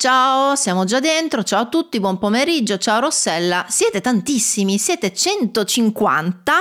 Ciao, siamo già dentro, ciao a tutti, buon pomeriggio, ciao Rossella. Siete tantissimi, siete 150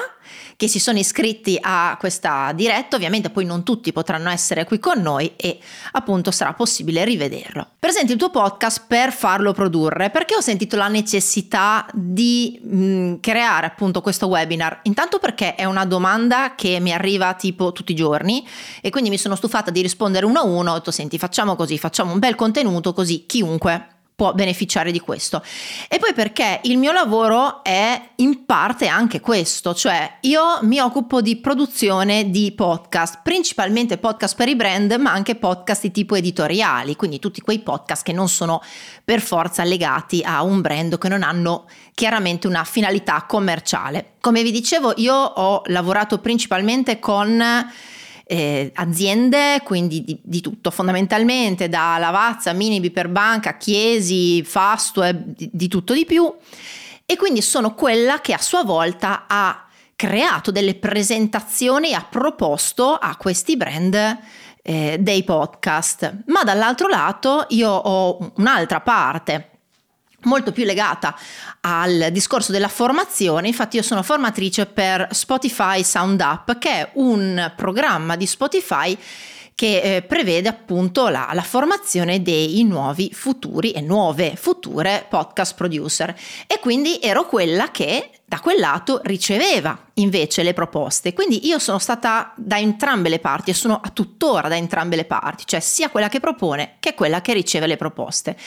che si sono iscritti a questa diretta. Ovviamente poi non tutti potranno essere qui con noi e appunto sarà possibile rivederlo. Presenti il tuo podcast per farlo produrre, perché ho sentito la necessità di creare appunto questo webinar. Intanto perché è una domanda che mi arriva tipo tutti i giorni e quindi mi sono stufata di rispondere uno a uno. Ho detto senti, facciamo così, facciamo un bel contenuto così chiunque può beneficiare di questo. E poi perché il mio lavoro è in parte anche questo, cioè io mi occupo di produzione di podcast, principalmente podcast per i brand, ma anche podcast di tipo editoriali, quindi tutti quei podcast che non sono per forza legati a un brand, che non hanno chiaramente una finalità commerciale. Come vi dicevo, io ho lavorato principalmente con aziende, quindi di tutto, fondamentalmente da Lavazza, Mini, BPER Banca, Chiesi, Fastweb, di tutto di più, e quindi sono quella che a sua volta ha creato delle presentazioni e ha proposto a questi brand dei podcast. Ma dall'altro lato io ho un'altra parte molto più legata al discorso della formazione. Infatti io sono formatrice per Spotify Sound Up, che è un programma di Spotify che prevede appunto la formazione dei nuovi futuri e nuove future podcast producer, e quindi ero quella che da quel lato riceveva invece le proposte. Quindi io sono stata da entrambe le parti e sono tuttora da entrambe le parti, cioè sia quella che propone che quella che riceve le proposte.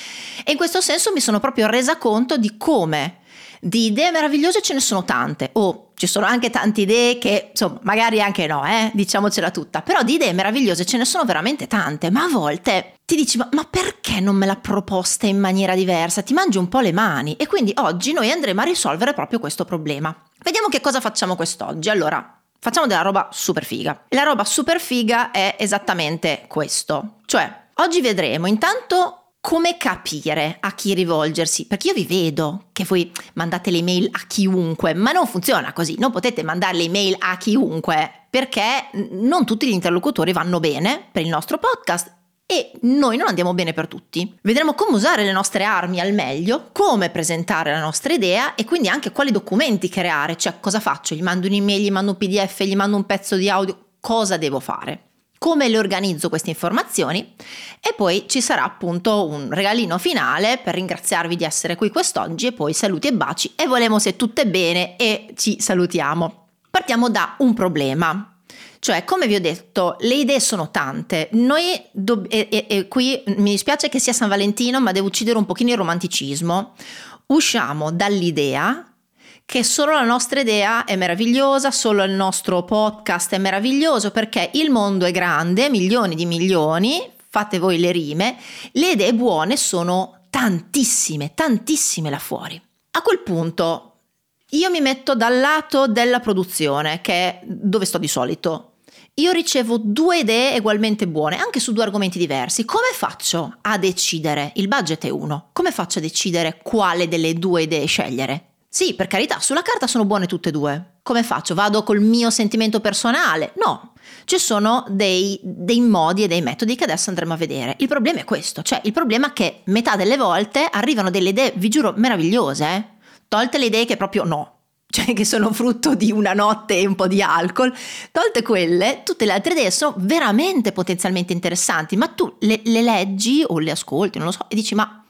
E in questo senso mi sono proprio resa conto di come di idee meravigliose ce ne sono tante, ci sono anche tante idee che insomma magari anche no, diciamocela tutta, però di idee meravigliose ce ne sono veramente tante, ma a volte ti dici ma perché non me l'ha proposta in maniera diversa? Ti mangi un po' le mani. E quindi oggi noi andremo a risolvere proprio questo problema. Vediamo che cosa facciamo quest'oggi. Allora, facciamo della roba super figa. E la roba super figa è esattamente questo. Cioè, oggi vedremo intanto come capire a chi rivolgersi, perché io vi vedo che voi mandate le email a chiunque, ma non funziona così, non potete mandare le email a chiunque, perché non tutti gli interlocutori vanno bene per il nostro podcast e noi non andiamo bene per tutti. Vedremo come usare le nostre armi al meglio, come presentare la nostra idea e quindi anche quali documenti creare, cioè cosa faccio, gli mando un'email, gli mando un PDF, gli mando un pezzo di audio, cosa devo fare, come le organizzo queste informazioni. E poi ci sarà appunto un regalino finale per ringraziarvi di essere qui quest'oggi e poi saluti e baci e volemo se tutte bene e ci salutiamo. Partiamo da un problema. Cioè, come vi ho detto, le idee sono tante. Noi qui mi dispiace che sia San Valentino, ma devo uccidere un pochino il romanticismo. Usciamo dall'idea che solo la nostra idea è meravigliosa, solo il nostro podcast è meraviglioso, perché il mondo è grande, milioni di milioni, fate voi le rime, le idee buone sono tantissime, tantissime là fuori. A quel punto io mi metto dal lato della produzione, che è dove sto di solito. Io ricevo due idee ugualmente buone, anche su due argomenti diversi. Come faccio a decidere? Il budget è uno. Come faccio a decidere quale delle due idee scegliere? Sì, per carità, sulla carta sono buone tutte e due. Come faccio? Vado col mio sentimento personale? No, ci sono dei modi e dei metodi che adesso andremo a vedere. Il problema è questo, cioè il problema è che metà delle volte arrivano delle idee, vi giuro, meravigliose, Tolte le idee che proprio no, cioè che sono frutto di una notte e un po' di alcol, tolte quelle, tutte le altre idee sono veramente potenzialmente interessanti, ma tu le leggi o le ascolti, non lo so, e dici ma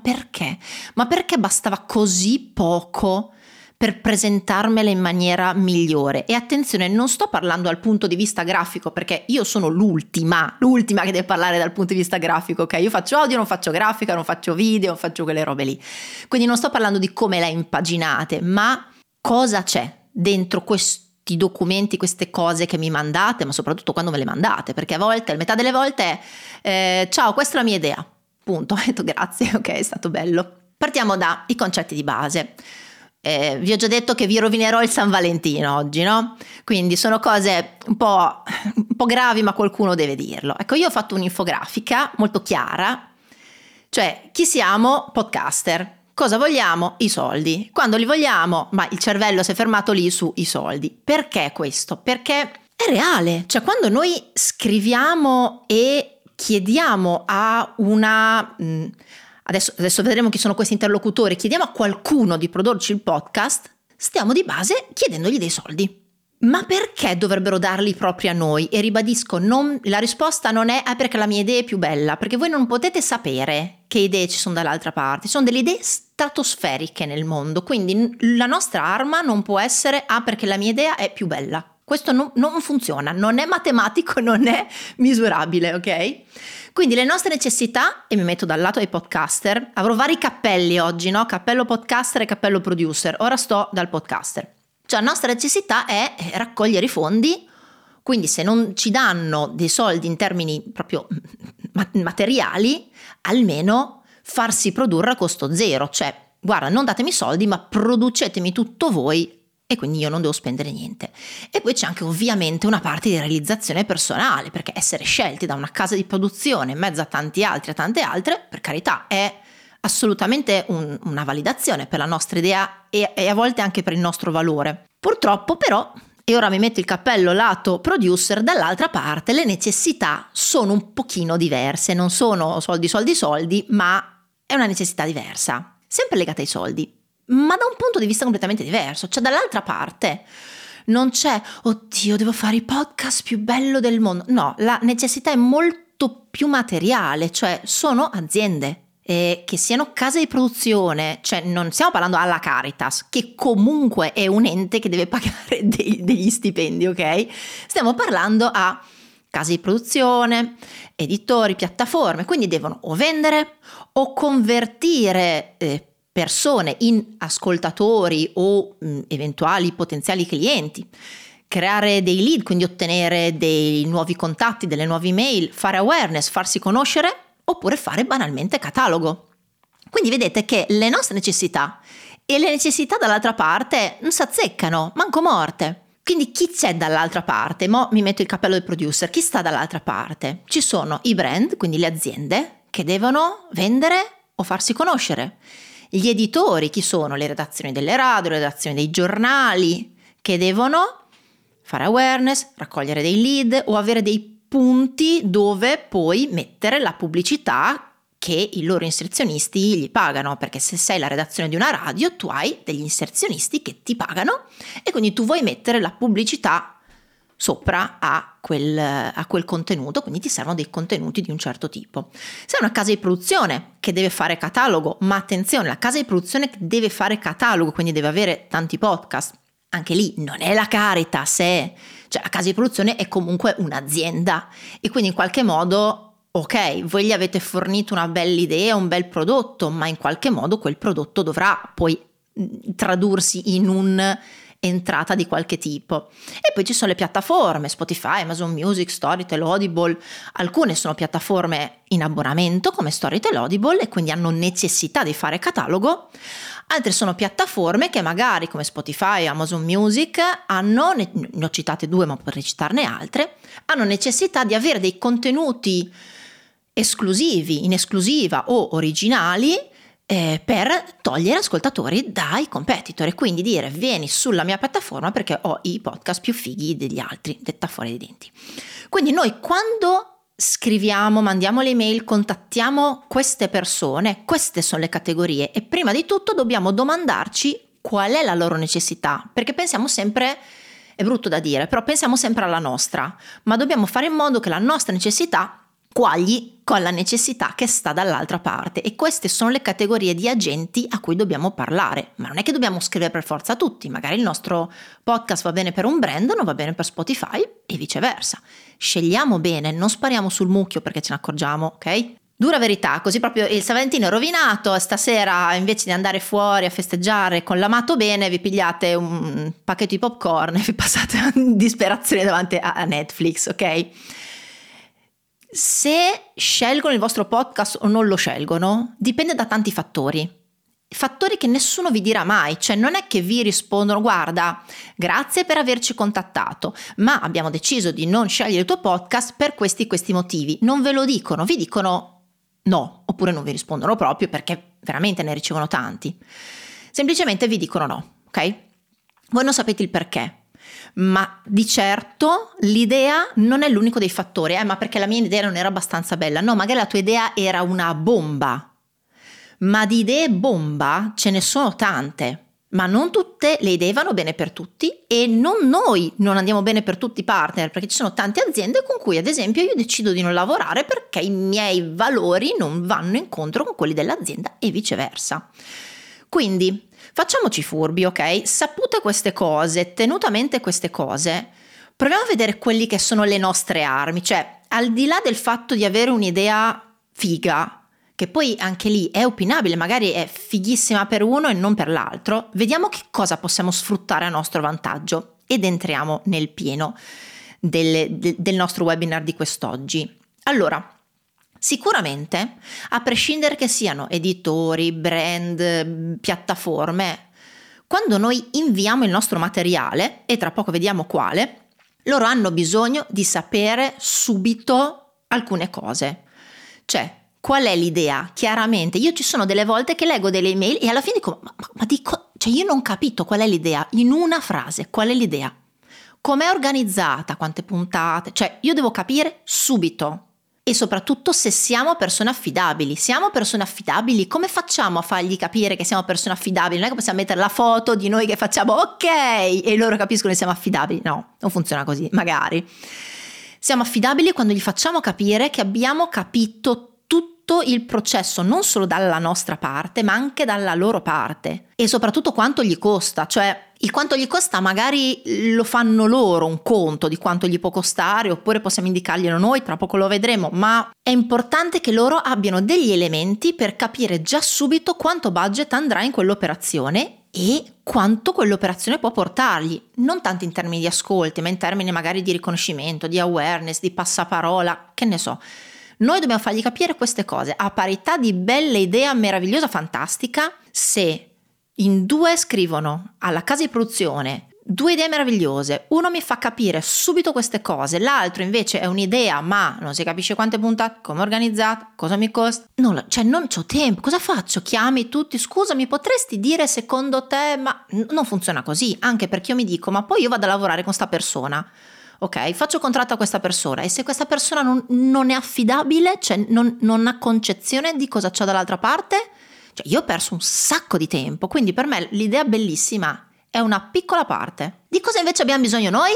perché? Ma perché bastava così poco per presentarmele in maniera migliore? E attenzione, non sto parlando dal punto di vista grafico, perché io sono l'ultima che deve parlare dal punto di vista grafico, ok? Io faccio audio, non faccio grafica, non faccio video, non faccio quelle robe lì. Quindi non sto parlando di come la impaginate, ma cosa c'è dentro questi documenti, queste cose che mi mandate, ma soprattutto quando me le mandate, perché a volte, la metà delle volte è ciao, questa è la mia idea, punto. Ho detto grazie, ok, è stato bello. Partiamo dai concetti di base. Vi ho già detto che vi rovinerò il San Valentino oggi, no? Quindi sono cose un po' gravi, ma qualcuno deve dirlo. Ecco, io ho fatto un'infografica molto chiara, cioè chi siamo? Podcaster. Cosa vogliamo? I soldi. Quando li vogliamo? Ma il cervello si è fermato lì sui soldi. Perché questo? Perché è reale, cioè quando noi scriviamo e chiediamo a una... Adesso vedremo chi sono questi interlocutori. Chiediamo a qualcuno di produrci il podcast, stiamo di base chiedendogli dei soldi. Ma perché dovrebbero darli proprio a noi? E ribadisco, la risposta non è perché la mia idea è più bella, perché voi non potete sapere che idee ci sono dall'altra parte. Sono delle idee stratosferiche nel mondo, quindi la nostra arma non può essere perché la mia idea è più bella. Questo non funziona, non è matematico, non è misurabile, ok? Quindi le nostre necessità, e mi metto dal lato dei podcaster, avrò vari cappelli oggi, no? Cappello podcaster e cappello producer, ora sto dal podcaster. Cioè la nostra necessità è raccogliere i fondi, quindi se non ci danno dei soldi in termini proprio materiali, almeno farsi produrre a costo zero, cioè guarda non datemi soldi ma producetemi tutto voi, e quindi io non devo spendere niente. E poi c'è anche ovviamente una parte di realizzazione personale, perché essere scelti da una casa di produzione in mezzo a tanti altri, a tante altre, per carità, è assolutamente una validazione per la nostra idea e a volte anche per il nostro valore. Purtroppo però, e ora mi metto il cappello lato producer, dall'altra parte le necessità sono un pochino diverse, non sono soldi, ma è una necessità diversa, sempre legata ai soldi. Ma da un punto di vista completamente diverso, cioè dall'altra parte non c'è oddio devo fare il podcast più bello del mondo, no, la necessità è molto più materiale, cioè sono aziende, che siano case di produzione, cioè non stiamo parlando alla Caritas che comunque è un ente che deve pagare degli stipendi, ok? Stiamo parlando a case di produzione, editori, piattaforme, quindi devono o vendere o convertire persone in ascoltatori o eventuali potenziali clienti, creare dei lead, quindi ottenere dei nuovi contatti, delle nuove email, fare awareness, farsi conoscere, oppure fare banalmente catalogo. Quindi vedete che le nostre necessità e le necessità dall'altra parte non si azzeccano, manco morte. Quindi chi c'è dall'altra parte? Mo mi metto il cappello del producer, chi sta dall'altra parte? Ci sono i brand, quindi le aziende, che devono vendere o farsi conoscere. Gli editori, chi sono? Le redazioni delle radio, le redazioni dei giornali, che devono fare awareness, raccogliere dei lead o avere dei punti dove poi mettere la pubblicità che i loro inserzionisti gli pagano, perché se sei la redazione di una radio tu hai degli inserzionisti che ti pagano e quindi tu vuoi mettere la pubblicità sopra a quel contenuto, quindi ti servono dei contenuti di un certo tipo. Se è una casa di produzione che deve fare catalogo, ma attenzione, la casa di produzione che deve fare catalogo, quindi deve avere tanti podcast, anche lì non è la Caritas, cioè la casa di produzione è comunque un'azienda e quindi in qualche modo, ok, voi gli avete fornito una bella idea, un bel prodotto, ma in qualche modo quel prodotto dovrà poi tradursi in un... entrata di qualche tipo. E poi ci sono le piattaforme, Spotify, Amazon Music, Storytel, Audible. Alcune sono piattaforme in abbonamento come Storytel, Audible, e quindi hanno necessità di fare catalogo. Altre sono piattaforme che magari come Spotify, Amazon Music hanno, ne ho citate due ma potrei citarne altre, hanno necessità di avere dei contenuti esclusivi, in esclusiva o originali, per togliere ascoltatori dai competitor e quindi dire vieni sulla mia piattaforma perché ho i podcast più fighi degli altri, detta fuori dai denti. Quindi noi quando scriviamo, mandiamo le email, contattiamo queste persone, queste sono le categorie e prima di tutto dobbiamo domandarci qual è la loro necessità, perché pensiamo sempre, è brutto da dire, però pensiamo sempre alla nostra, ma dobbiamo fare in modo che la nostra necessità quagli con la necessità che sta dall'altra parte, e queste sono le categorie di agenti a cui dobbiamo parlare, ma non è che dobbiamo scrivere per forza tutti, magari il nostro podcast va bene per un brand, non va bene per Spotify e viceversa. Scegliamo bene, non spariamo sul mucchio perché ce ne accorgiamo, ok? Dura verità, così proprio il San Valentino è rovinato, stasera invece di andare fuori a festeggiare con l'amato bene vi pigliate un pacchetto di popcorn e vi passate in disperazione davanti a Netflix, ok? Se scelgono il vostro podcast o non lo scelgono dipende da tanti fattori che nessuno vi dirà mai, cioè non è che vi rispondono guarda grazie per averci contattato ma abbiamo deciso di non scegliere il tuo podcast per questi motivi, non ve lo dicono, vi dicono no oppure non vi rispondono proprio perché veramente ne ricevono tanti, semplicemente vi dicono no, ok? Voi non sapete il perché. Ma di certo l'idea non è l'unico dei fattori. Ma perché la mia idea non era abbastanza bella? No, magari la tua idea era una bomba. Ma di idee bomba ce ne sono tante, ma non tutte le idee vanno bene per tutti e non andiamo bene per tutti i partner, perché ci sono tante aziende con cui ad esempio io decido di non lavorare perché i miei valori non vanno incontro con quelli dell'azienda e viceversa. Quindi facciamoci furbi, ok? Sapute queste cose, tenute a mente queste cose, proviamo a vedere quelli che sono le nostre armi, cioè al di là del fatto di avere un'idea figa, che poi anche lì è opinabile, magari è fighissima per uno e non per l'altro, vediamo che cosa possiamo sfruttare a nostro vantaggio ed entriamo nel pieno del nostro webinar di quest'oggi. Allora, sicuramente, a prescindere che siano editori, brand, piattaforme, quando noi inviamo il nostro materiale, e tra poco vediamo quale, loro hanno bisogno di sapere subito alcune cose. Cioè, qual è l'idea? Chiaramente, io ci sono delle volte che leggo delle email e alla fine dico, cioè io non capito qual è l'idea, in una frase, qual è l'idea? Com'è organizzata? Quante puntate? Cioè io devo capire subito e soprattutto se siamo persone affidabili. Siamo persone affidabili? Come facciamo a fargli capire che siamo persone affidabili? Non è che possiamo mettere la foto di noi che facciamo ok e loro capiscono che siamo affidabili. No, non funziona così, magari. Siamo affidabili quando gli facciamo capire che abbiamo capito il processo non solo dalla nostra parte ma anche dalla loro parte e soprattutto quanto gli costa, cioè il quanto gli costa magari lo fanno loro un conto di quanto gli può costare oppure possiamo indicarglielo noi, tra poco lo vedremo, ma è importante che loro abbiano degli elementi per capire già subito quanto budget andrà in quell'operazione e quanto quell'operazione può portargli, non tanto in termini di ascolti ma in termini magari di riconoscimento, di awareness, di passaparola, che ne so. Noi dobbiamo fargli capire queste cose, a parità di bella idea, meravigliosa, fantastica, se in due scrivono alla casa di produzione due idee meravigliose, uno mi fa capire subito queste cose, l'altro invece è un'idea ma non si capisce quante puntate, come è organizzata, cosa mi costa, cioè non c'ho tempo, cosa faccio? Chiami tutti, scusa mi potresti dire secondo te, ma non funziona così, anche perché io mi dico ma poi io vado a lavorare con sta persona. Ok, faccio contratto a questa persona e se questa persona non è affidabile, cioè non ha concezione di cosa c'è dall'altra parte, cioè io ho perso un sacco di tempo, quindi per me l'idea bellissima è una piccola parte. Di cosa invece abbiamo bisogno noi?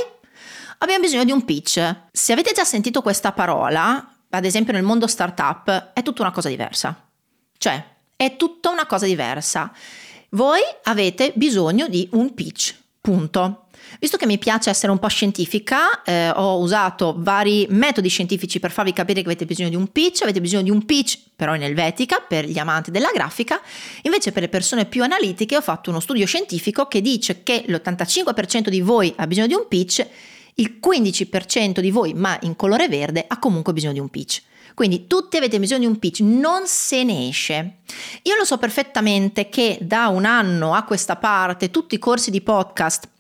Abbiamo bisogno di un pitch. Se avete già sentito questa parola, ad esempio nel mondo startup, è tutta una cosa diversa. Cioè, è tutta una cosa diversa. Voi avete bisogno di un pitch, punto. Visto che mi piace essere un po' scientifica, ho usato vari metodi scientifici per farvi capire che avete bisogno di un pitch, però in elvetica per gli amanti della grafica, invece per le persone più analitiche ho fatto uno studio scientifico che dice che l'85% di voi ha bisogno di un pitch, il 15% di voi, ma in colore verde, ha comunque bisogno di un pitch. Quindi tutti avete bisogno di un pitch, non se ne esce. Io lo so perfettamente che da un anno a questa parte tutti i corsi di podcast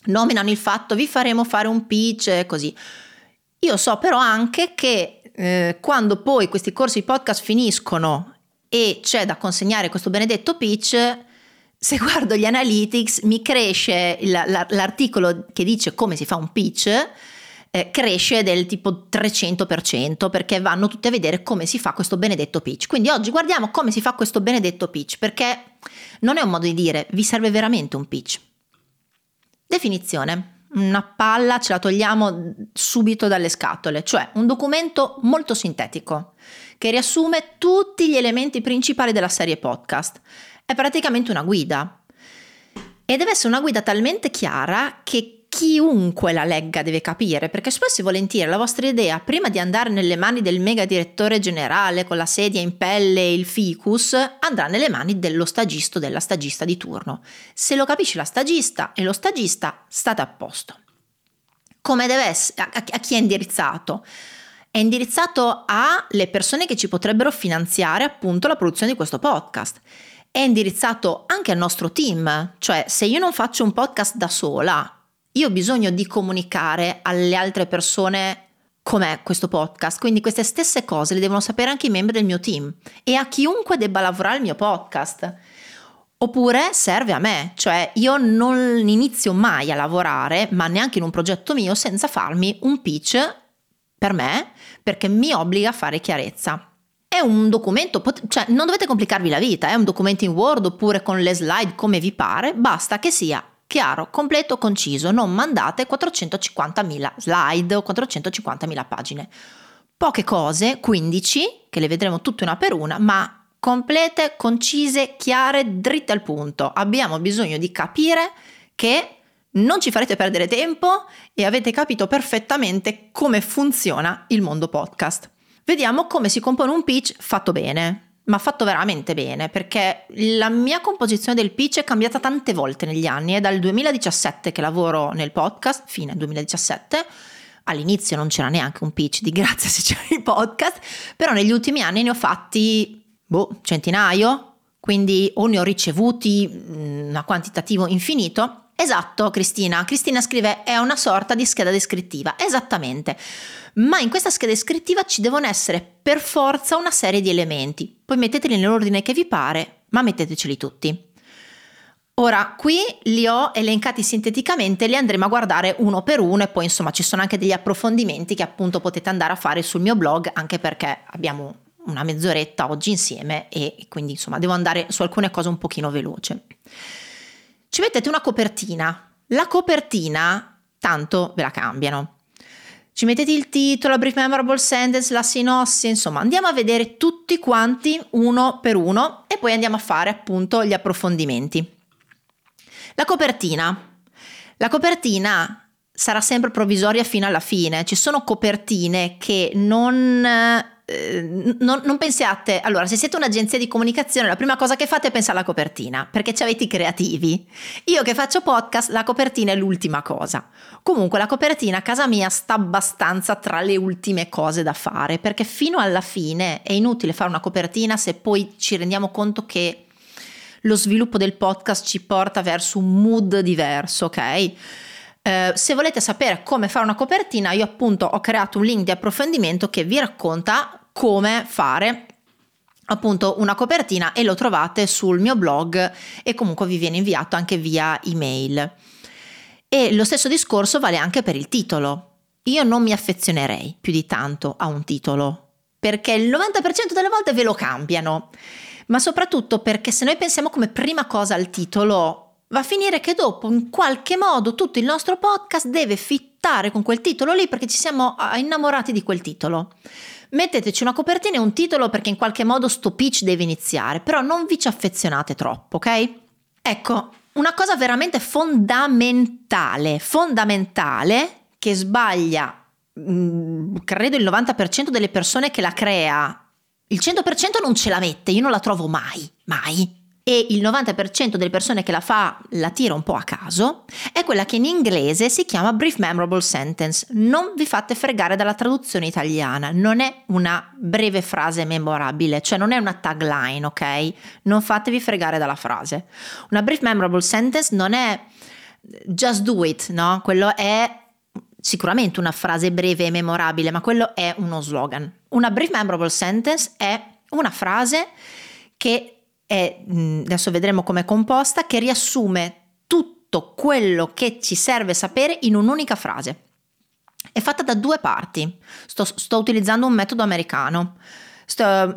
nominano il fatto vi faremo fare un pitch e così. Io so però anche che quando poi questi corsi di podcast finiscono e c'è da consegnare questo benedetto pitch, se guardo gli analytics mi cresce l'articolo che dice come si fa un pitch, cresce del tipo 300% perché vanno tutti a vedere come si fa questo benedetto pitch. Quindi oggi guardiamo come si fa questo benedetto pitch, perché non è un modo di dire, vi serve veramente un pitch. Definizione, una palla ce la togliamo subito dalle scatole, cioè un documento molto sintetico che riassume tutti gli elementi principali della serie podcast. È praticamente una guida e deve essere una guida talmente chiara che chiunque la legga deve capire, perché spesso e volentieri la vostra idea, prima di andare nelle mani del mega direttore generale con la sedia in pelle e il ficus, andrà nelle mani dello stagista o della stagista di turno. Se lo capisce la stagista e lo stagista, state a posto. Come deve essere, a chi è indirizzato? È indirizzato alle persone che ci potrebbero finanziare appunto la produzione di questo podcast. È indirizzato anche al nostro team, cioè se io non faccio un podcast da sola, io ho bisogno di comunicare alle altre persone com'è questo podcast, quindi queste stesse cose le devono sapere anche i membri del mio team e a chiunque debba lavorare il mio podcast. Oppure serve a me, cioè io non inizio mai a lavorare, ma neanche in un progetto mio, senza farmi un pitch per me, perché mi obbliga a fare chiarezza. È un documento, cioè non dovete complicarvi la vita, è un documento in Word oppure con le slide come vi pare, basta che sia chiaro, completo, conciso, non mandate 450.000 slide o 450.000 pagine. Poche cose, 15, che le vedremo tutte una per una, ma complete, concise, chiare, dritte al punto. Abbiamo bisogno di capire che non ci farete perdere tempo e avete capito perfettamente come funziona il mondo podcast. Vediamo come si compone un pitch fatto bene, ma fatto veramente bene, perché la mia composizione del pitch è cambiata tante volte negli anni. È dal 2017 che lavoro nel podcast, fine 2017. All'inizio non c'era neanche un pitch, di grazia se c'erano i podcast, però negli ultimi anni ne ho fatti centinaio, quindi o ne ho ricevuti un quantitativo infinito. Esatto, Cristina scrive, è una sorta di scheda descrittiva, esattamente, ma in questa scheda descrittiva ci devono essere per forza una serie di elementi, poi metteteli nell'ordine che vi pare, ma metteteceli tutti. Ora, qui li ho elencati sinteticamente, li andremo a guardare uno per uno e poi insomma ci sono anche degli approfondimenti che appunto potete andare a fare sul mio blog, anche perché abbiamo una mezz'oretta oggi insieme e quindi insomma devo andare su alcune cose un pochino veloce. Ci mettete una copertina, la copertina tanto ve la cambiano, ci mettete il titolo, la brief memorable sentence, la sinossi, insomma andiamo a vedere tutti quanti uno per uno e poi andiamo a fare appunto gli approfondimenti. La copertina sarà sempre provvisoria fino alla fine, ci sono copertine che non pensiate, allora se siete un'agenzia di comunicazione la prima cosa che fate è pensare alla copertina perché ci avete i creativi. Io che faccio podcast la copertina è l'ultima cosa. Comunque la copertina a casa mia sta abbastanza tra le ultime cose da fare, perché fino alla fine è inutile fare una copertina se poi ci rendiamo conto che lo sviluppo del podcast ci porta verso un mood diverso, ok? Se volete sapere come fare una copertina, io appunto ho creato un link di approfondimento che vi racconta come fare appunto una copertina e lo trovate sul mio blog e comunque vi viene inviato anche via email. E lo stesso discorso vale anche per il titolo. Io non mi affezionerei più di tanto a un titolo perché il 90% delle volte ve lo cambiano, ma soprattutto perché se noi pensiamo come prima cosa al titolo, va a finire che dopo in qualche modo tutto il nostro podcast deve fittare con quel titolo lì perché ci siamo innamorati di quel titolo. Metteteci una copertina e un titolo perché in qualche modo sto pitch deve iniziare, però non vi ci affezionate troppo, ok? Ecco, una cosa veramente fondamentale che sbaglia credo il 90% delle persone che la crea, il 100% non ce la mette, io non la trovo mai. E il 90% delle persone che la fa la tira un po' a caso, è quella che in inglese si chiama brief memorable sentence. Non vi fate fregare dalla traduzione italiana, non è una breve frase memorabile, cioè non è una tagline, ok? Non fatevi fregare dalla frase. Una brief memorable sentence non è just do it, no? Quello è sicuramente una frase breve e memorabile, ma quello è uno slogan. Una brief memorable sentence è una frase che è, adesso vedremo com'è composta, che riassume tutto quello che ci serve sapere in un'unica frase. È fatta da due parti. Sto utilizzando un metodo americano,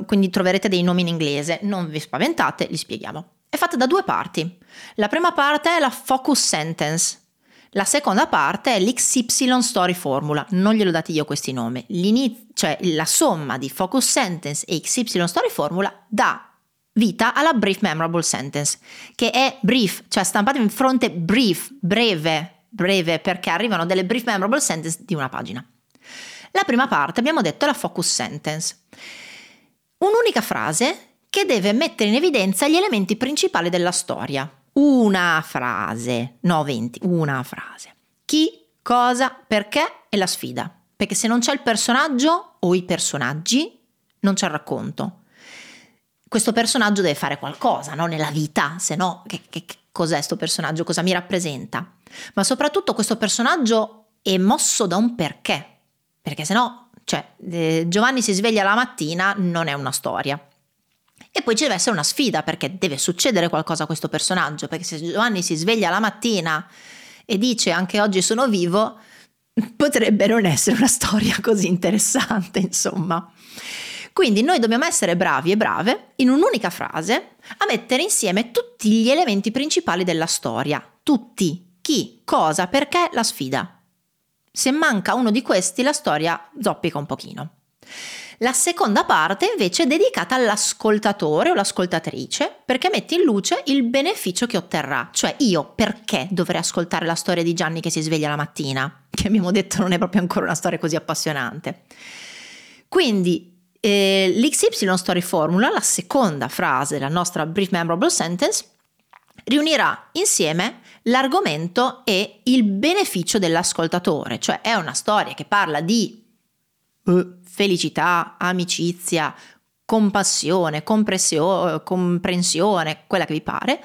quindi troverete dei nomi in inglese, non vi spaventate, li spieghiamo. È fatta da due parti. La prima parte è la focus sentence, la seconda parte è l'XY story formula. Non glielo date io questi nomi. Cioè la somma di focus sentence e XY story formula dà vita alla brief memorable sentence, che è brief, cioè stampate in fronte brief, breve, perché arrivano delle brief memorable sentence di una pagina. La prima parte, abbiamo detto, è la focus sentence, un'unica frase che deve mettere in evidenza gli elementi principali della storia. Una frase, no 20, una frase. Chi, cosa, perché e la sfida, perché se non c'è il personaggio o i personaggi non c'è il racconto. Questo personaggio deve fare qualcosa, no? Nella vita, se no che cos'è questo personaggio, cosa mi rappresenta? Ma soprattutto questo personaggio è mosso da un perché, perché se no Giovanni si sveglia la mattina non è una storia. E poi ci deve essere una sfida, perché deve succedere qualcosa a questo personaggio, perché se Giovanni si sveglia la mattina e dice anche oggi sono vivo, potrebbe non essere una storia così interessante, insomma. Quindi noi dobbiamo essere bravi e brave, in un'unica frase, a mettere insieme tutti gli elementi principali della storia. Tutti, chi, cosa, perché, la sfida. Se manca uno di questi, la storia zoppica un pochino. La seconda parte invece è dedicata all'ascoltatore o l'ascoltatrice, perché mette in luce il beneficio che otterrà. Cioè, io perché dovrei ascoltare la storia di Gianni che si sveglia la mattina? Che abbiamo detto non è proprio ancora una storia così appassionante. Quindi l'XY Story Formula, la seconda frase della nostra Brief Memorable Sentence, riunirà insieme l'argomento e il beneficio dell'ascoltatore, cioè è una storia che parla di felicità, amicizia, compassione, comprensione, quella che vi pare,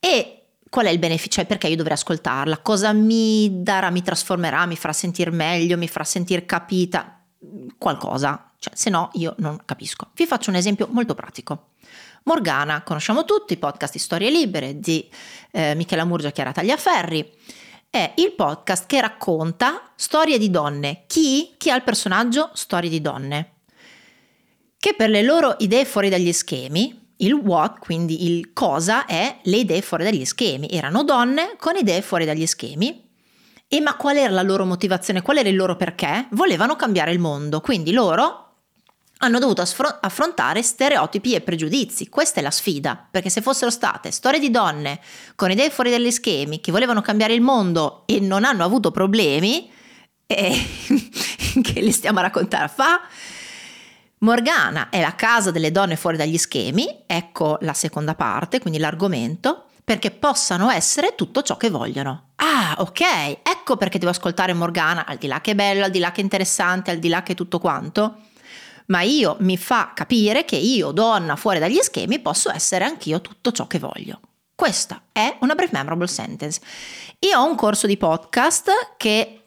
e qual è il beneficio, cioè perché io dovrei ascoltarla, cosa mi darà, mi trasformerà, mi farà sentire meglio, mi farà sentire capita, qualcosa. Cioè, se no io non capisco. Vi faccio un esempio molto pratico. Morgana, conosciamo tutti, podcast di Storie Libere di Michela Murgia e Chiara Tagliaferri. È il podcast che racconta storie di donne. Chi ha il personaggio? Storie di donne. Che per le loro idee fuori dagli schemi, il what, quindi il cosa, è le idee fuori dagli schemi. Erano donne con idee fuori dagli schemi. E ma qual era la loro motivazione? Qual era il loro perché? Volevano cambiare il mondo. Quindi loro hanno dovuto affrontare stereotipi e pregiudizi. Questa è la sfida, perché se fossero state storie di donne con idee fuori dagli schemi che volevano cambiare il mondo e non hanno avuto problemi, che li stiamo a raccontare fa? Morgana è la casa delle donne fuori dagli schemi, ecco la seconda parte, quindi l'argomento, perché possano essere tutto ciò che vogliono. Ah, ok, ecco perché devo ascoltare Morgana, al di là che è bello, al di là che è interessante, al di là che è tutto quanto. Ma io mi fa capire che io, donna fuori dagli schemi, posso essere anch'io tutto ciò che voglio. Questa è una Brief Memorable Sentence. Io ho un corso di podcast che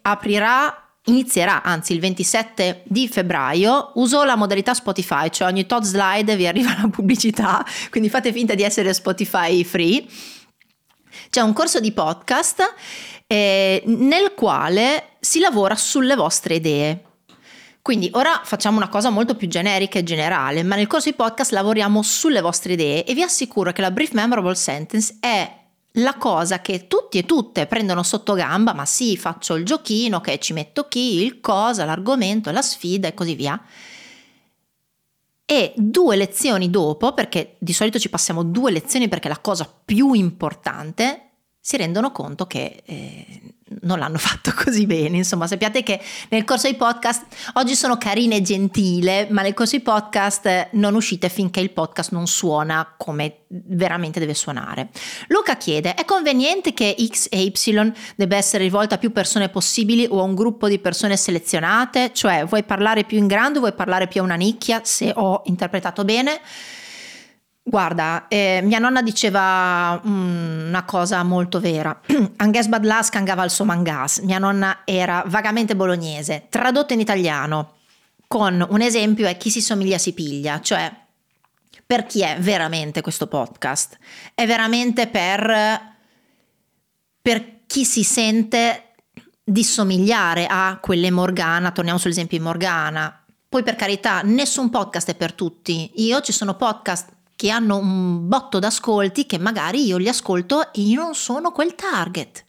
inizierà il 27 di febbraio. Uso la modalità Spotify, cioè ogni tot slide vi arriva la pubblicità, quindi fate finta di essere Spotify free. C'è un corso di podcast nel quale si lavora sulle vostre idee. Quindi ora facciamo una cosa molto più generica e generale, ma nel corso di podcast lavoriamo sulle vostre idee e vi assicuro che la Brief Memorable Sentence è la cosa che tutti e tutte prendono sotto gamba, ma sì, faccio il giochino, che ci metto chi, il cosa, l'argomento, la sfida e così via. E 2 lezioni dopo, perché di solito ci passiamo 2 lezioni perché è la cosa più importante, si rendono conto che non l'hanno fatto così bene. Insomma, sappiate che nel corso di podcast oggi sono carina e gentile, ma nel corso di podcast non uscite finché il podcast non suona come veramente deve suonare. Luca chiede: è conveniente che X e Y debba essere rivolta a più persone possibili o a un gruppo di persone selezionate? Cioè, vuoi parlare più in grande, vuoi parlare più a una nicchia, se ho interpretato bene? Guarda, mia nonna diceva una cosa molto vera. Anghès Badlas cangava il suo mangas. Mia nonna era vagamente bolognese, tradotto in italiano con un esempio è chi si somiglia si piglia, cioè per chi è veramente questo podcast? È veramente per chi si sente di somigliare a quelle Morgana, torniamo sull'esempio di Morgana. Poi per carità, nessun podcast è per tutti. Io ci sono podcast che hanno un botto d'ascolti che magari io li ascolto e io non sono quel target.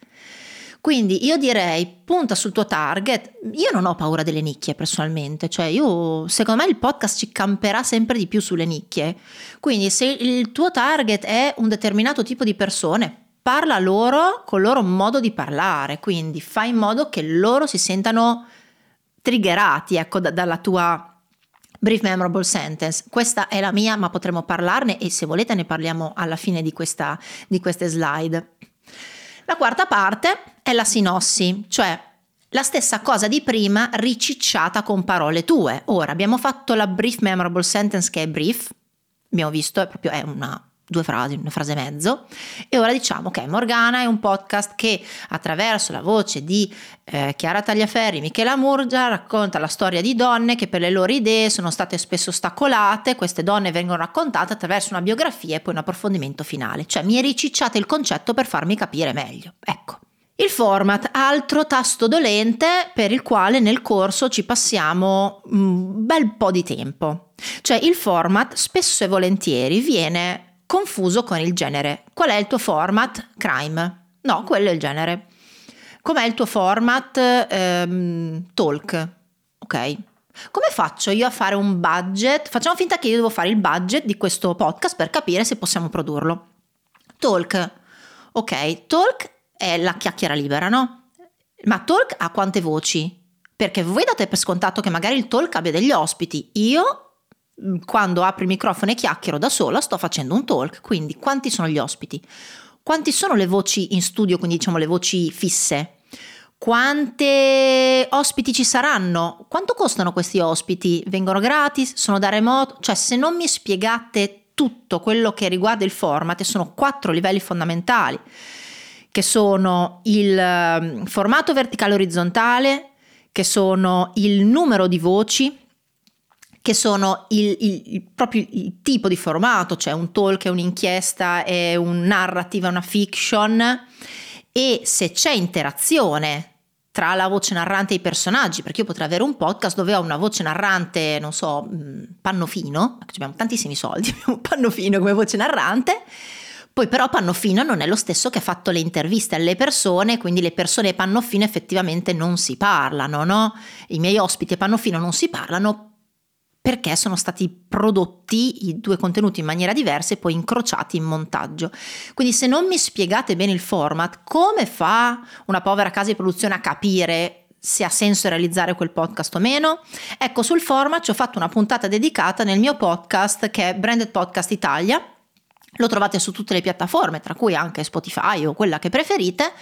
Quindi io direi punta sul tuo target. Io non ho paura delle nicchie personalmente, cioè io secondo me il podcast ci camperà sempre di più sulle nicchie. Quindi se il tuo target è un determinato tipo di persone, parla loro col loro modo di parlare, quindi fai in modo che loro si sentano triggerati, ecco, dalla tua Brief Memorable Sentence. Questa è la mia, ma potremmo parlarne e se volete ne parliamo alla fine di queste slide. La quarta parte è la sinossi, cioè la stessa cosa di prima ricicciata con parole tue. Ora abbiamo fatto la Brief Memorable Sentence che è brief, abbiamo visto, è proprio è una due frasi, una frase e mezzo, e ora diciamo che Morgana è un podcast che attraverso la voce di Chiara Tagliaferri, Michela Murgia, racconta la storia di donne che per le loro idee sono state spesso ostacolate. Queste donne vengono raccontate attraverso una biografia e poi un approfondimento finale, cioè mi ricicciate il concetto per farmi capire meglio, ecco. Il format, altro tasto dolente per il quale nel corso ci passiamo un bel po' di tempo, cioè il format spesso e volentieri viene confuso con il genere. Qual è il tuo format? Crime? No, quello è il genere. Com'è il tuo format? Talk? Ok. Come faccio io a fare un budget? Facciamo finta che io devo fare il budget di questo podcast per capire se possiamo produrlo. Talk. Ok, talk è la chiacchiera libera, no? Ma talk ha quante voci? Perché voi date per scontato che magari il talk abbia degli ospiti. Io, quando apro il microfono e chiacchiero da sola, sto facendo un talk, quindi quanti sono gli ospiti? Quanti sono le voci in studio, quindi diciamo le voci fisse? Quante ospiti ci saranno? Quanto costano questi ospiti? Vengono gratis? Sono da remoto? Cioè, se non mi spiegate tutto quello che riguarda il format, e sono 4 livelli fondamentali, che sono il formato verticale orizzontale, che sono il numero di voci, che sono proprio il tipo di formato, cioè un talk è un'inchiesta, è un narrative, è una fiction, e se c'è interazione tra la voce narrante e i personaggi, perché io potrei avere un podcast dove ho una voce narrante, non so, Pannofino, perché abbiamo tantissimi soldi, abbiamo Pannofino come voce narrante, poi però Pannofino non è lo stesso che ha fatto le interviste alle persone, quindi le persone e Pannofino effettivamente non si parlano, no? I miei ospiti e Pannofino non si parlano, perché sono stati prodotti i due contenuti in maniera diversa e poi incrociati in montaggio. Quindi se non mi spiegate bene il format, come fa una povera casa di produzione a capire se ha senso realizzare quel podcast o meno? Ecco, sul format ci ho fatto una puntata dedicata nel mio podcast che è Branded Podcast Italia. Lo trovate su tutte le piattaforme, tra cui anche Spotify o quella che preferite,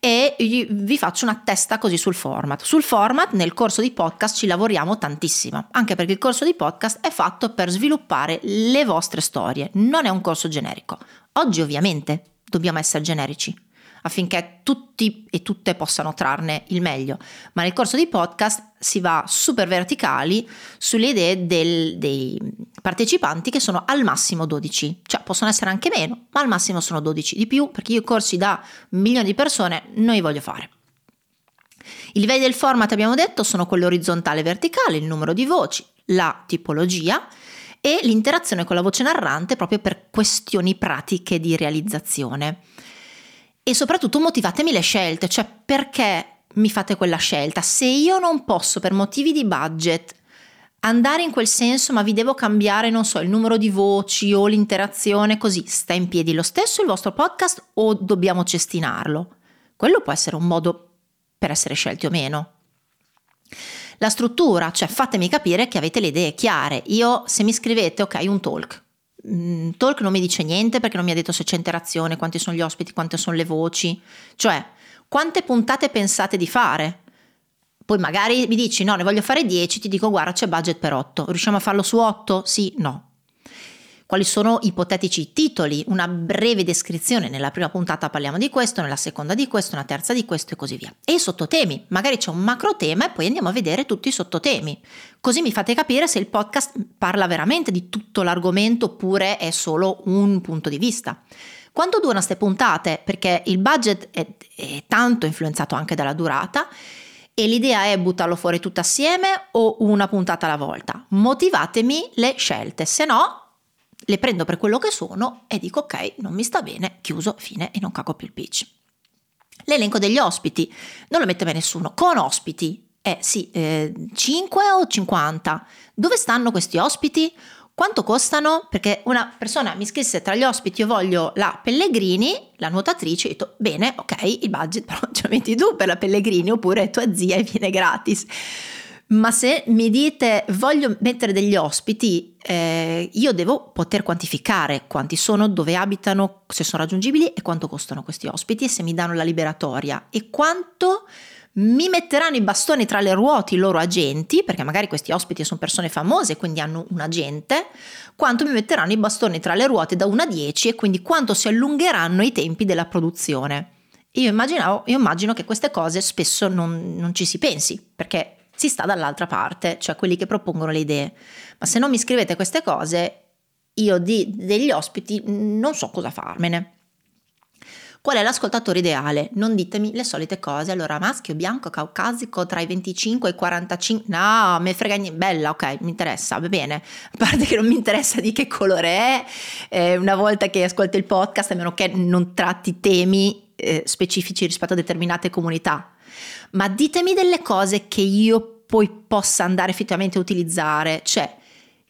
e vi faccio una testa così sul format. Sul format nel corso di podcast ci lavoriamo tantissimo, anche perché il corso di podcast è fatto per sviluppare le vostre storie, non è un corso generico. Oggi ovviamente dobbiamo essere generici affinché tutti e tutte possano trarne il meglio, ma nel corso di podcast si va super verticali sulle idee dei partecipanti, che sono al massimo 12, cioè possono essere anche meno, ma al massimo sono 12, di più perché io corsi da milioni di persone non li voglio fare. I livelli del format, abbiamo detto, sono quello orizzontale e verticale, il numero di voci, la tipologia e l'interazione con la voce narrante proprio per questioni pratiche di realizzazione. E soprattutto motivatemi le scelte, cioè perché mi fate quella scelta? Se io non posso per motivi di budget andare in quel senso, ma vi devo cambiare, non so, il numero di voci o l'interazione, così sta in piedi lo stesso il vostro podcast o dobbiamo cestinarlo? Quello può essere un modo per essere scelti o meno. La struttura, cioè fatemi capire che avete le idee chiare. Io, se mi scrivete, ok, un talk non mi dice niente perché non mi ha detto se c'è interazione, quanti sono gli ospiti, quante sono le voci, cioè quante puntate pensate di fare. Poi magari mi dici no, ne voglio fare 10, ti dico guarda c'è budget per 8, riusciamo a farlo su 8? Sì, no. Quali sono ipotetici titoli, una breve descrizione, nella prima puntata parliamo di questo, nella seconda di questo, nella terza di questo e così via. E i sottotemi, magari c'è un macro tema e poi andiamo a vedere tutti i sottotemi. Così mi fate capire se il podcast parla veramente di tutto l'argomento oppure è solo un punto di vista. Quanto durano queste puntate? Perché il budget è tanto influenzato anche dalla durata. E l'idea è buttarlo fuori tutto assieme o una puntata alla volta? Motivatemi le scelte, se no le prendo per quello che sono e dico ok, non mi sta bene, chiuso, fine, e non cago più il pitch. L'elenco degli ospiti non lo metteva nessuno. Con ospiti? Sì, 5 o 50? Dove stanno questi ospiti? Quanto costano? Perché una persona mi scrisse tra gli ospiti io voglio la Pellegrini, la nuotatrice, e ho detto bene, ok, il budget però ce lo metti tu per la Pellegrini oppure tua zia e viene gratis. Ma se mi dite voglio mettere degli ospiti, io devo poter quantificare quanti sono, dove abitano, se sono raggiungibili e quanto costano questi ospiti, e se mi danno la liberatoria e quanto mi metteranno i bastoni tra le ruote i loro agenti, perché magari questi ospiti sono persone famose, quindi hanno un agente, quanto mi metteranno i bastoni tra le ruote da 1 a 10 e quindi quanto si allungheranno i tempi della produzione. Io immagino che queste cose spesso non ci si pensi, perché si sta dall'altra parte, cioè quelli che propongono le idee. Ma se non mi scrivete queste cose, io degli ospiti non so cosa farmene. Qual è l'ascoltatore ideale? Non ditemi le solite cose, allora maschio, bianco, caucasico, tra i 25 e i 45, no, me frega niente, bella, ok, mi interessa, va bene, a parte che non mi interessa di che colore è, una volta che ascolti il podcast, a meno che non tratti temi specifici rispetto a determinate comunità, ma ditemi delle cose che io poi possa andare effettivamente a utilizzare, cioè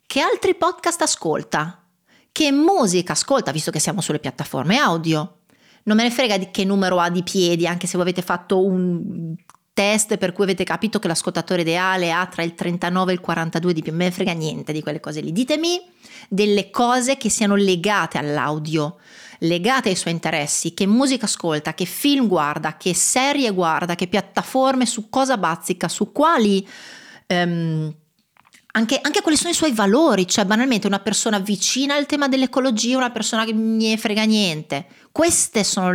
che altri podcast ascolta, che musica ascolta, visto che siamo sulle piattaforme audio. Non me ne frega di che numero ha di piedi, anche se voi avete fatto un test per cui avete capito che l'ascoltatore ideale ha tra il 39 e il 42 di più, me ne frega niente di quelle cose lì. Ditemi delle cose che siano legate all'audio, legate ai suoi interessi, che musica ascolta, che film guarda, che serie guarda, che piattaforme, su cosa bazzica, su quali... Anche quali sono i suoi valori, cioè banalmente una persona vicina al tema dell'ecologia, una persona che ne frega niente. Queste sono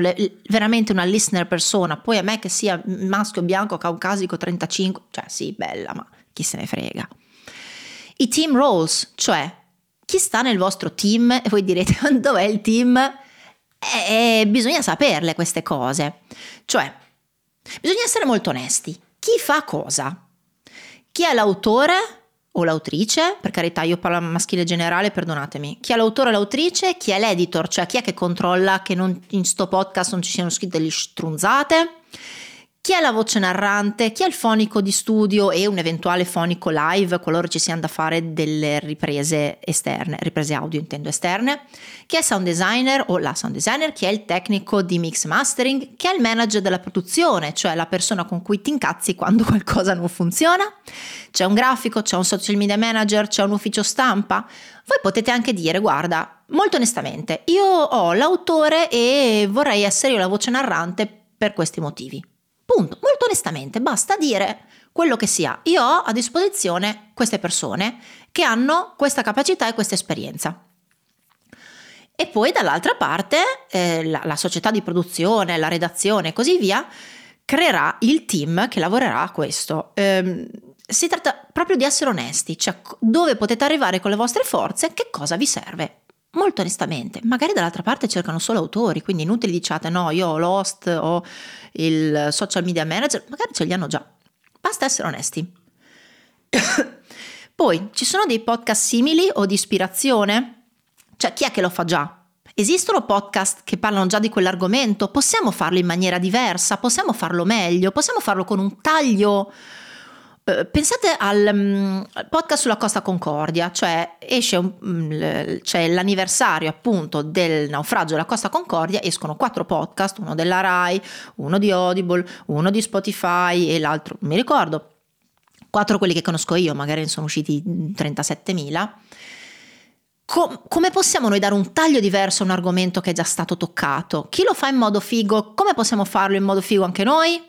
veramente una listener persona, poi a me che sia maschio, bianco, caucasico, 35, cioè sì, bella, ma chi se ne frega. I team roles, cioè chi sta nel vostro team, e voi direte dov'è il team? Bisogna saperle queste cose, cioè bisogna essere molto onesti. Chi fa cosa? Chi è l'autore? O l'autrice, per carità, io parlo maschile generale, perdonatemi. Chi è l'autore o l'autrice? Chi è l'editor? Cioè chi è che controlla che non, in sto podcast non ci siano scritte delle strunzate? Chi è la voce narrante? Chi è il fonico di studio e un eventuale fonico live, qualora ci siano da fare delle riprese esterne, riprese audio intendo esterne? Chi è il sound designer o la sound designer? Chi è il tecnico di mix mastering? Chi è il manager della produzione, cioè la persona con cui ti incazzi quando qualcosa non funziona? C'è un grafico, c'è un social media manager, c'è un ufficio stampa? Voi potete anche dire, guarda, molto onestamente, io ho l'autore e vorrei essere io la voce narrante per questi motivi. Punto, molto onestamente, basta dire quello che si ha. Io ho a disposizione queste persone che hanno questa capacità e questa esperienza. E poi dall'altra parte la società di produzione, la redazione e così via creerà il team che lavorerà a questo. Si tratta proprio di essere onesti, cioè dove potete arrivare con le vostre forze, che cosa vi serve. Molto onestamente, magari dall'altra parte cercano solo autori, quindi inutile diciate no, io ho l'host, ho il social media manager, magari ce li hanno già, basta essere onesti. Poi ci sono dei podcast simili o di ispirazione? Cioè chi è che lo fa già? Esistono podcast che parlano già di quell'argomento? Possiamo farlo in maniera diversa? Possiamo farlo meglio? Possiamo farlo con un taglio? Pensate al podcast sulla Costa Concordia, cioè esce c'è l'anniversario appunto del naufragio della Costa Concordia, escono 4 podcast, uno della Rai, uno di Audible, uno di Spotify e l'altro, non mi ricordo, 4 quelli che conosco io, magari ne sono usciti 37.000. Come possiamo noi dare un taglio diverso a un argomento che è già stato toccato? Chi lo fa in modo figo? Come possiamo farlo in modo figo anche noi?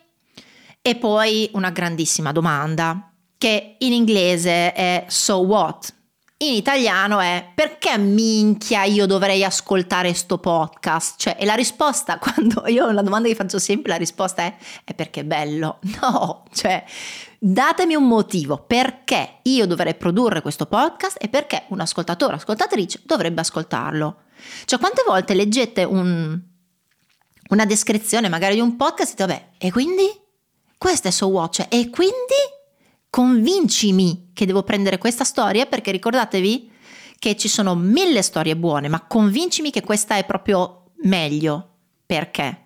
E poi una grandissima domanda, che in inglese è so what, in italiano è perché minchia io dovrei ascoltare sto podcast? Cioè, e la risposta, quando io la domanda che faccio sempre, la risposta è perché è bello. No, cioè datemi un motivo, perché io dovrei produrre questo podcast e perché un ascoltatore o ascoltatrice dovrebbe ascoltarlo. Cioè quante volte leggete una descrizione magari di un podcast e dite vabbè, e quindi? Questo è So Watch, e quindi convincimi che devo prendere questa storia, perché ricordatevi che ci sono 1000 storie buone, ma convincimi che questa è proprio meglio. Perché?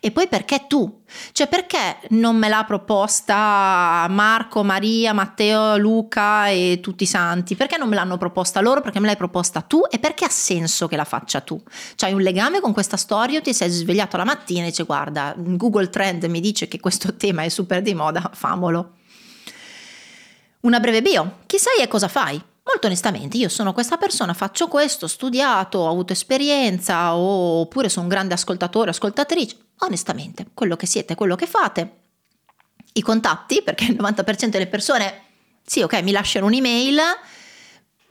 E poi perché tu? Cioè perché non me l'ha proposta Marco, Maria, Matteo, Luca e tutti i santi? Perché non me l'hanno proposta loro? Perché me l'hai proposta tu? E perché ha senso che la faccia tu? Cioè hai un legame con questa storia, ti sei svegliato la mattina e dici guarda, Google Trend mi dice che questo tema è super di moda, famolo. Una breve bio, chi sei e cosa fai? Molto onestamente, io sono questa persona, faccio questo, ho studiato, ho avuto esperienza, oppure sono un grande ascoltatore, ascoltatrice. Onestamente, quello che siete, quello che fate, i contatti, perché il 90% delle persone, sì, ok, mi lasciano un'email,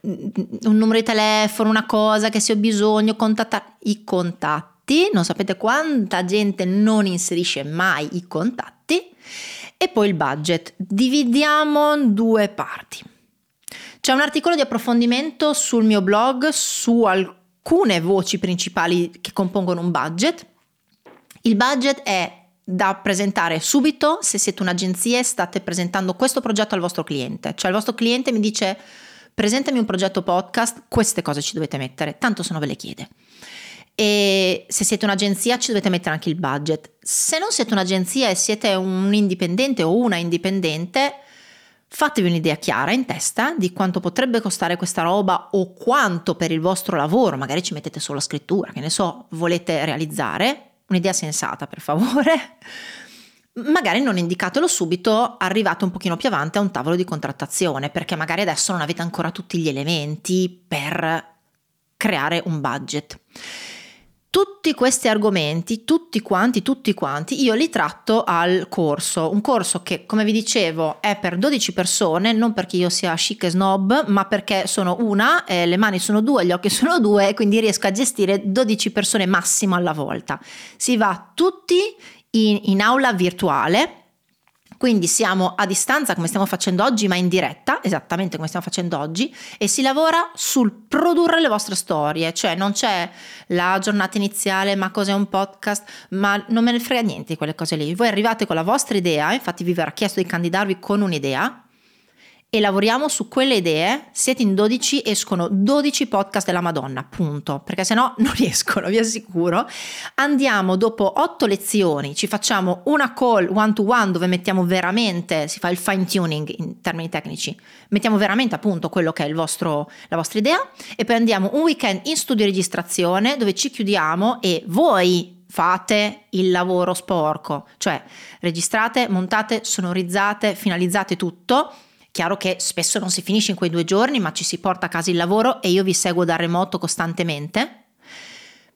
un numero di telefono, una cosa che se ho bisogno, contattare i contatti. Non sapete quanta gente non inserisce mai i contatti. E poi il budget. Dividiamo in due parti. C'è un articolo di approfondimento sul mio blog su alcune voci principali che compongono un budget. Il budget è da presentare subito se siete un'agenzia e state presentando questo progetto al vostro cliente. Cioè il vostro cliente mi dice: presentami un progetto podcast, queste cose ci dovete mettere, tanto se no ve le chiede. E se siete un'agenzia ci dovete mettere anche il budget. Se non siete un'agenzia e siete un indipendente o una indipendente, fatevi un'idea chiara in testa di quanto potrebbe costare questa roba o quanto per il vostro lavoro, magari ci mettete solo scrittura, che ne so, volete realizzare. Un'idea sensata, per favore. Magari non indicatelo subito, arrivate un pochino più avanti a un tavolo di contrattazione, perché magari adesso non avete ancora tutti gli elementi per creare un budget. Tutti questi argomenti, tutti quanti, io li tratto al corso. Un corso che, come vi dicevo, è per 12 persone, non perché io sia chic e snob, ma perché sono una, le mani sono due, gli occhi sono due, e quindi riesco a gestire 12 persone massimo alla volta. Si va tutti in aula virtuale, quindi siamo a distanza come stiamo facendo oggi, ma in diretta, esattamente come stiamo facendo oggi, e si lavora sul produrre le vostre storie. Cioè non c'è la giornata iniziale, ma cos'è un podcast, ma non me ne frega niente di quelle cose lì. Voi arrivate con la vostra idea, infatti vi verrà chiesto di candidarvi con un'idea, e lavoriamo su quelle idee. Siete in 12, escono 12 podcast della Madonna, punto, perché sennò non escono, vi assicuro. Andiamo dopo 8 lezioni, ci facciamo una call one to one dove mettiamo veramente, si fa il fine tuning in termini tecnici, mettiamo veramente a punto quello che è il vostro, la vostra idea, e poi andiamo un weekend in studio registrazione dove ci chiudiamo e voi fate il lavoro sporco, cioè registrate, montate, sonorizzate, finalizzate tutto. Chiaro che spesso non si finisce in quei 2 giorni, ma ci si porta a casa il lavoro e io vi seguo da remoto costantemente,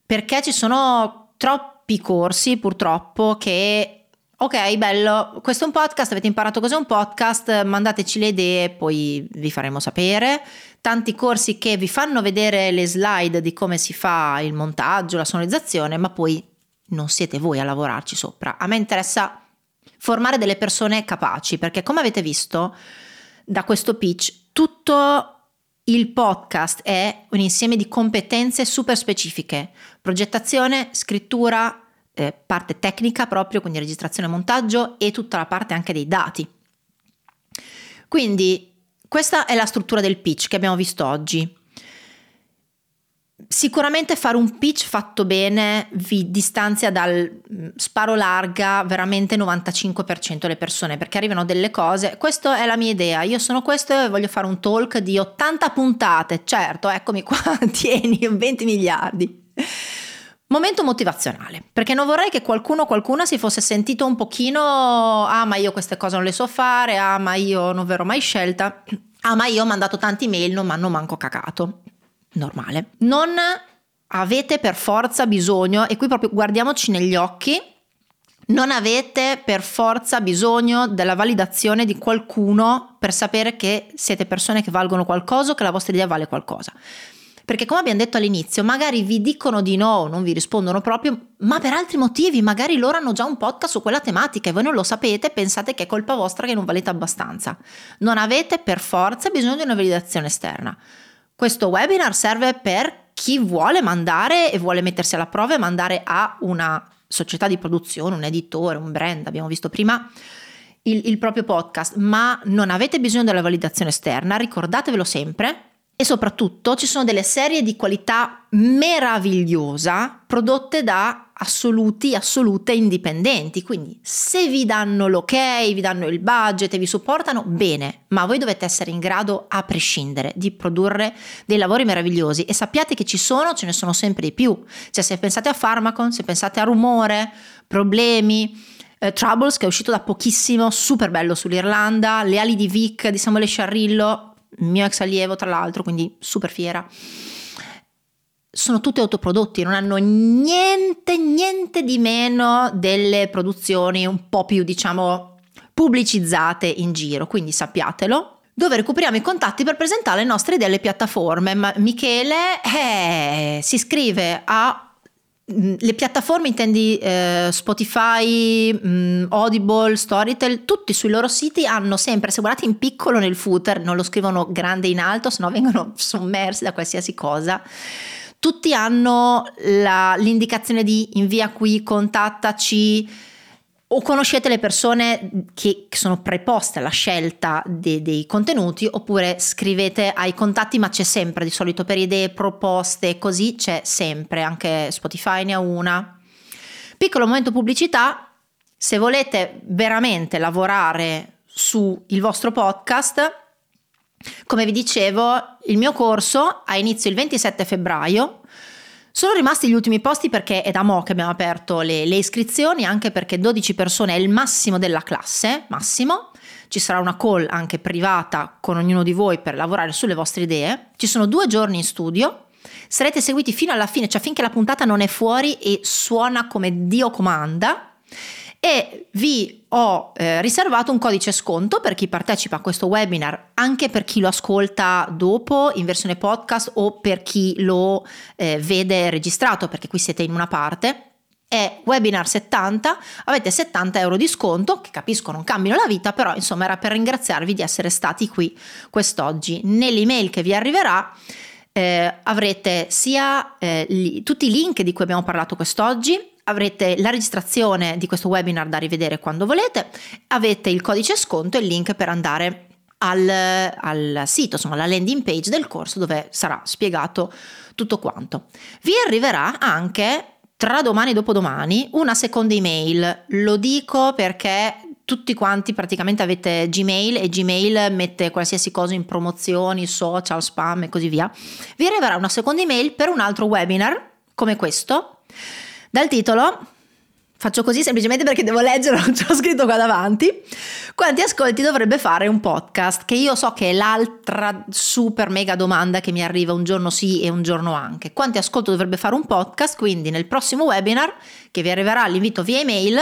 perché ci sono troppi corsi purtroppo che, ok, bello, questo è un podcast, avete imparato cos'è un podcast, mandateci le idee, poi vi faremo sapere. Tanti corsi che vi fanno vedere le slide di come si fa il montaggio, la sonorizzazione, ma poi non siete voi a lavorarci sopra. A me interessa formare delle persone capaci, perché come avete visto da questo pitch, tutto il podcast è un insieme di competenze super specifiche: progettazione, scrittura, parte tecnica proprio, quindi registrazione e montaggio, e tutta la parte anche dei dati. Quindi questa è la struttura del pitch che abbiamo visto oggi. Sicuramente fare un pitch fatto bene vi distanzia dal sparo larga veramente 95% delle persone, perché arrivano delle cose, questa è la mia idea, io sono questo e voglio fare un talk di 80 puntate, certo, eccomi qua, tieni 20 miliardi. Momento motivazionale, perché non vorrei che qualcuno o qualcuna si fosse sentito un pochino, ah ma io queste cose non le so fare, ah ma io non verrò mai scelta, ah ma io ho mandato tanti mail, non mi hanno manco cagato. Normale. Non avete per forza bisogno, e qui proprio guardiamoci negli occhi, non avete per forza bisogno della validazione di qualcuno per sapere che siete persone che valgono qualcosa o che la vostra idea vale qualcosa. Perché come abbiamo detto all'inizio, magari vi dicono di no, non vi rispondono proprio, ma per altri motivi, magari loro hanno già un podcast su quella tematica e voi non lo sapete, pensate che è colpa vostra che non valete abbastanza. Non avete per forza bisogno di una validazione esterna. Questo webinar serve per chi vuole mandare e vuole mettersi alla prova e mandare a una società di produzione, un editore, un brand, abbiamo visto prima, il proprio podcast, ma non avete bisogno della validazione esterna, ricordatevelo sempre. E soprattutto ci sono delle serie di qualità meravigliosa prodotte da assoluti, assolute indipendenti, quindi se vi danno l'ok, vi danno il budget e vi supportano, bene, ma voi dovete essere in grado, a prescindere, di produrre dei lavori meravigliosi, e sappiate che ci sono, ce ne sono sempre di più. Cioè se pensate a Farmacon, se pensate a Rumore, Problemi, Trouble, che è uscito da pochissimo, super bello, sull'Irlanda, Le ali di Vic di Samuel Sciarrillo, mio ex allievo tra l'altro, quindi super fiera. Sono tutti autoprodotti, non hanno niente di meno delle produzioni un po' più, diciamo, pubblicizzate in giro, quindi sappiatelo, dove recuperiamo i contatti per presentare le nostre idee alle piattaforme. Ma Michele si iscrive a... Le piattaforme intendi Spotify, Audible, Storytel, tutti sui loro siti hanno sempre, se guardate in piccolo nel footer, non lo scrivono grande in alto, sennò vengono sommersi da qualsiasi cosa. Tutti hanno l'indicazione di invia qui, contattaci, o conoscete le persone che sono preposte alla scelta dei contenuti, oppure scrivete ai contatti, ma c'è sempre di solito per idee, proposte, così c'è sempre, anche Spotify ne ha una. Piccolo momento pubblicità: se volete veramente lavorare su il vostro podcast, come vi dicevo, il mio corso ha inizio il 27 febbraio. Sono rimasti gli ultimi posti perché è da mo' che abbiamo aperto le iscrizioni, anche perché 12 persone è il massimo della classe, massimo. Ci sarà una call anche privata con ognuno di voi per lavorare sulle vostre idee. Ci sono 2 giorni in studio, sarete seguiti fino alla fine, cioè finché la puntata non è fuori e suona come Dio comanda. E vi ho riservato un codice sconto per chi partecipa a questo webinar, anche per chi lo ascolta dopo in versione podcast o per chi lo vede registrato, perché qui siete in una parte. È webinar 70, avete 70 euro di sconto, che capisco non cambino la vita, però insomma era per ringraziarvi di essere stati qui quest'oggi. Nell'email che vi arriverà avrete sia tutti i link di cui abbiamo parlato quest'oggi, avrete la registrazione di questo webinar da rivedere quando volete, avete il codice sconto e il link per andare al sito, insomma alla landing page del corso, dove sarà spiegato tutto quanto. Vi arriverà anche tra domani e dopodomani una seconda email, lo dico perché tutti quanti praticamente avete Gmail e Gmail mette qualsiasi cosa in promozioni, social, spam e così via. Vi arriverà una seconda email per un altro webinar come questo. Dal titolo, faccio così semplicemente perché devo leggerlo, ce l'ho scritto qua davanti: quanti ascolti dovrebbe fare un podcast? Che io so che è l'altra super mega domanda che mi arriva un giorno sì e un giorno anche. Quanti ascolti dovrebbe fare un podcast? Quindi nel prossimo webinar, che vi arriverà l'invito via email,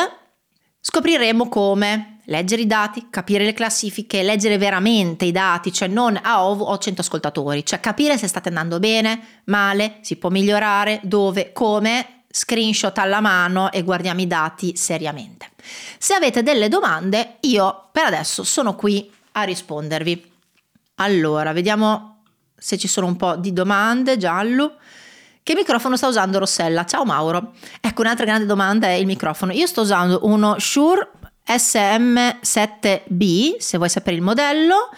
scopriremo come leggere i dati, capire le classifiche, leggere veramente i dati, cioè non ho 100 ascoltatori, cioè capire se state andando bene, male, si può migliorare, dove, come... Screenshot alla mano e guardiamo i dati seriamente. Se avete delle domande, io per adesso sono qui a rispondervi. Allora, vediamo se ci sono un po' di domande. Giallo, che microfono sta usando Rossella? Ciao Mauro. Ecco, un'altra grande domanda è il microfono. Io sto usando uno Shure SM7B, se vuoi sapere il modello.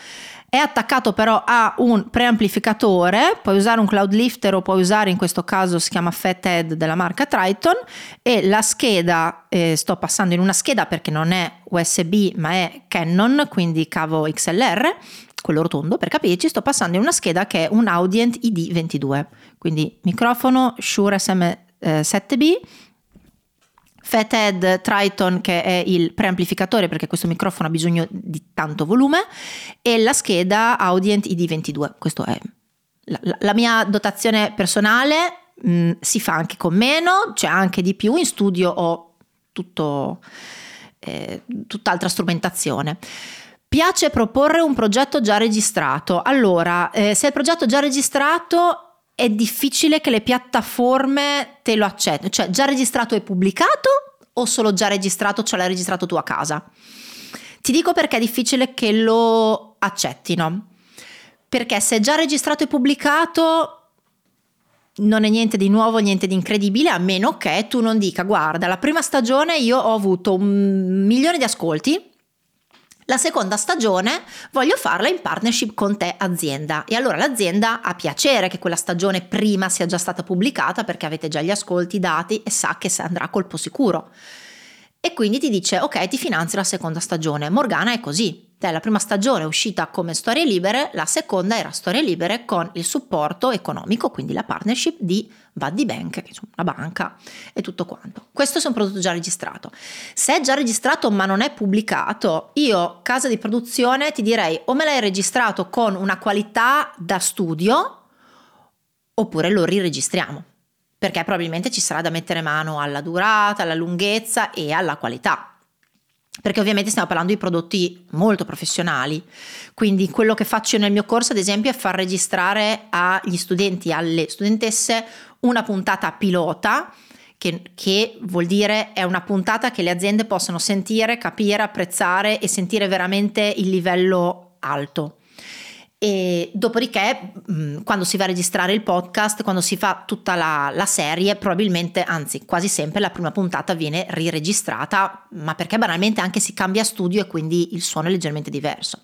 È attaccato però a un preamplificatore, puoi usare un Cloudlifter o puoi usare, in questo caso si chiama Fathead della marca Triton, e la scheda, sto passando in una scheda perché non è USB ma è Canon, quindi cavo XLR, quello rotondo per capirci, sto passando in una scheda che è un Audient ID22, quindi microfono Shure SM7B, Fathead Triton che è il preamplificatore perché questo microfono ha bisogno di tanto volume, e la scheda Audient ID22. Questa è la mia dotazione personale, si fa anche con meno, c'è anche di più, in studio ho tutt'altra strumentazione. Piace proporre un progetto già registrato? Allora, se il progetto è già registrato... è difficile che le piattaforme te lo accettino, cioè già registrato e pubblicato o solo già registrato, cioè l'hai registrato tu a casa? Ti dico perché è difficile che lo accettino, perché se è già registrato e pubblicato non è niente di nuovo, niente di incredibile, a meno che tu non dica: guarda, la prima stagione io ho avuto 1 milione di ascolti, la seconda stagione voglio farla in partnership con te azienda, e allora l'azienda ha piacere che quella stagione prima sia già stata pubblicata perché avete già gli ascolti, i dati, e sa che andrà a colpo sicuro e quindi ti dice ok, ti finanzi la seconda stagione. Morgana è così, la prima stagione è uscita come Storie Libere, la seconda era Storie Libere con il supporto economico, quindi la partnership di Buddy Bank, che è una banca, e tutto quanto. Questo è un prodotto già registrato. Se è già registrato ma non è pubblicato, io casa di produzione ti direi: o me l'hai registrato con una qualità da studio oppure lo riregistriamo, perché probabilmente ci sarà da mettere mano alla durata, alla lunghezza e alla qualità. perché ovviamente stiamo parlando di prodotti molto professionali, quindi quello che faccio nel mio corso ad esempio è far registrare agli studenti, alle studentesse, una puntata pilota, che vuol dire è una puntata che le aziende possono sentire, capire, apprezzare e sentire veramente il livello alto. E dopodiché, quando si va a registrare il podcast, quando si fa tutta la serie, probabilmente, anzi quasi sempre, la prima puntata viene riregistrata, ma perché banalmente anche si cambia studio e quindi il suono è leggermente diverso.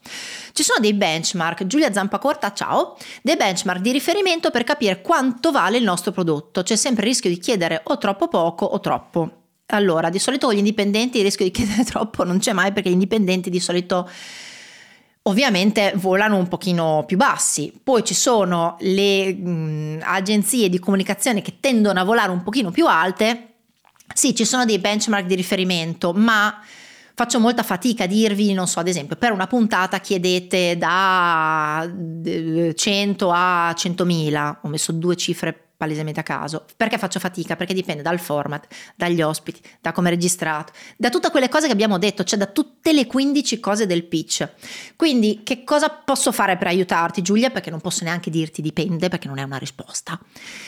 Ci sono dei benchmark, Giulia Zampacorta, ciao, dei benchmark di riferimento per capire quanto vale il nostro prodotto. C'è sempre il rischio di chiedere o troppo poco o troppo. Allora, di solito con gli indipendenti il rischio di chiedere troppo non c'è mai, perché gli indipendenti di solito ovviamente volano un pochino più bassi. Poi ci sono le agenzie di comunicazione che tendono a volare un pochino più alte. Sì, ci sono dei benchmark di riferimento, ma faccio molta fatica a dirvi, non so, ad esempio per una puntata chiedete da 100 a 100.000, ho messo due cifre palesemente a caso, perché faccio fatica? Perché dipende dal format, dagli ospiti, da come è registrato, da tutte quelle cose che abbiamo detto, cioè da tutte le 15 cose del pitch. Quindi che cosa posso fare per aiutarti, Giulia? Perché non posso neanche dirti dipende, perché non è una risposta.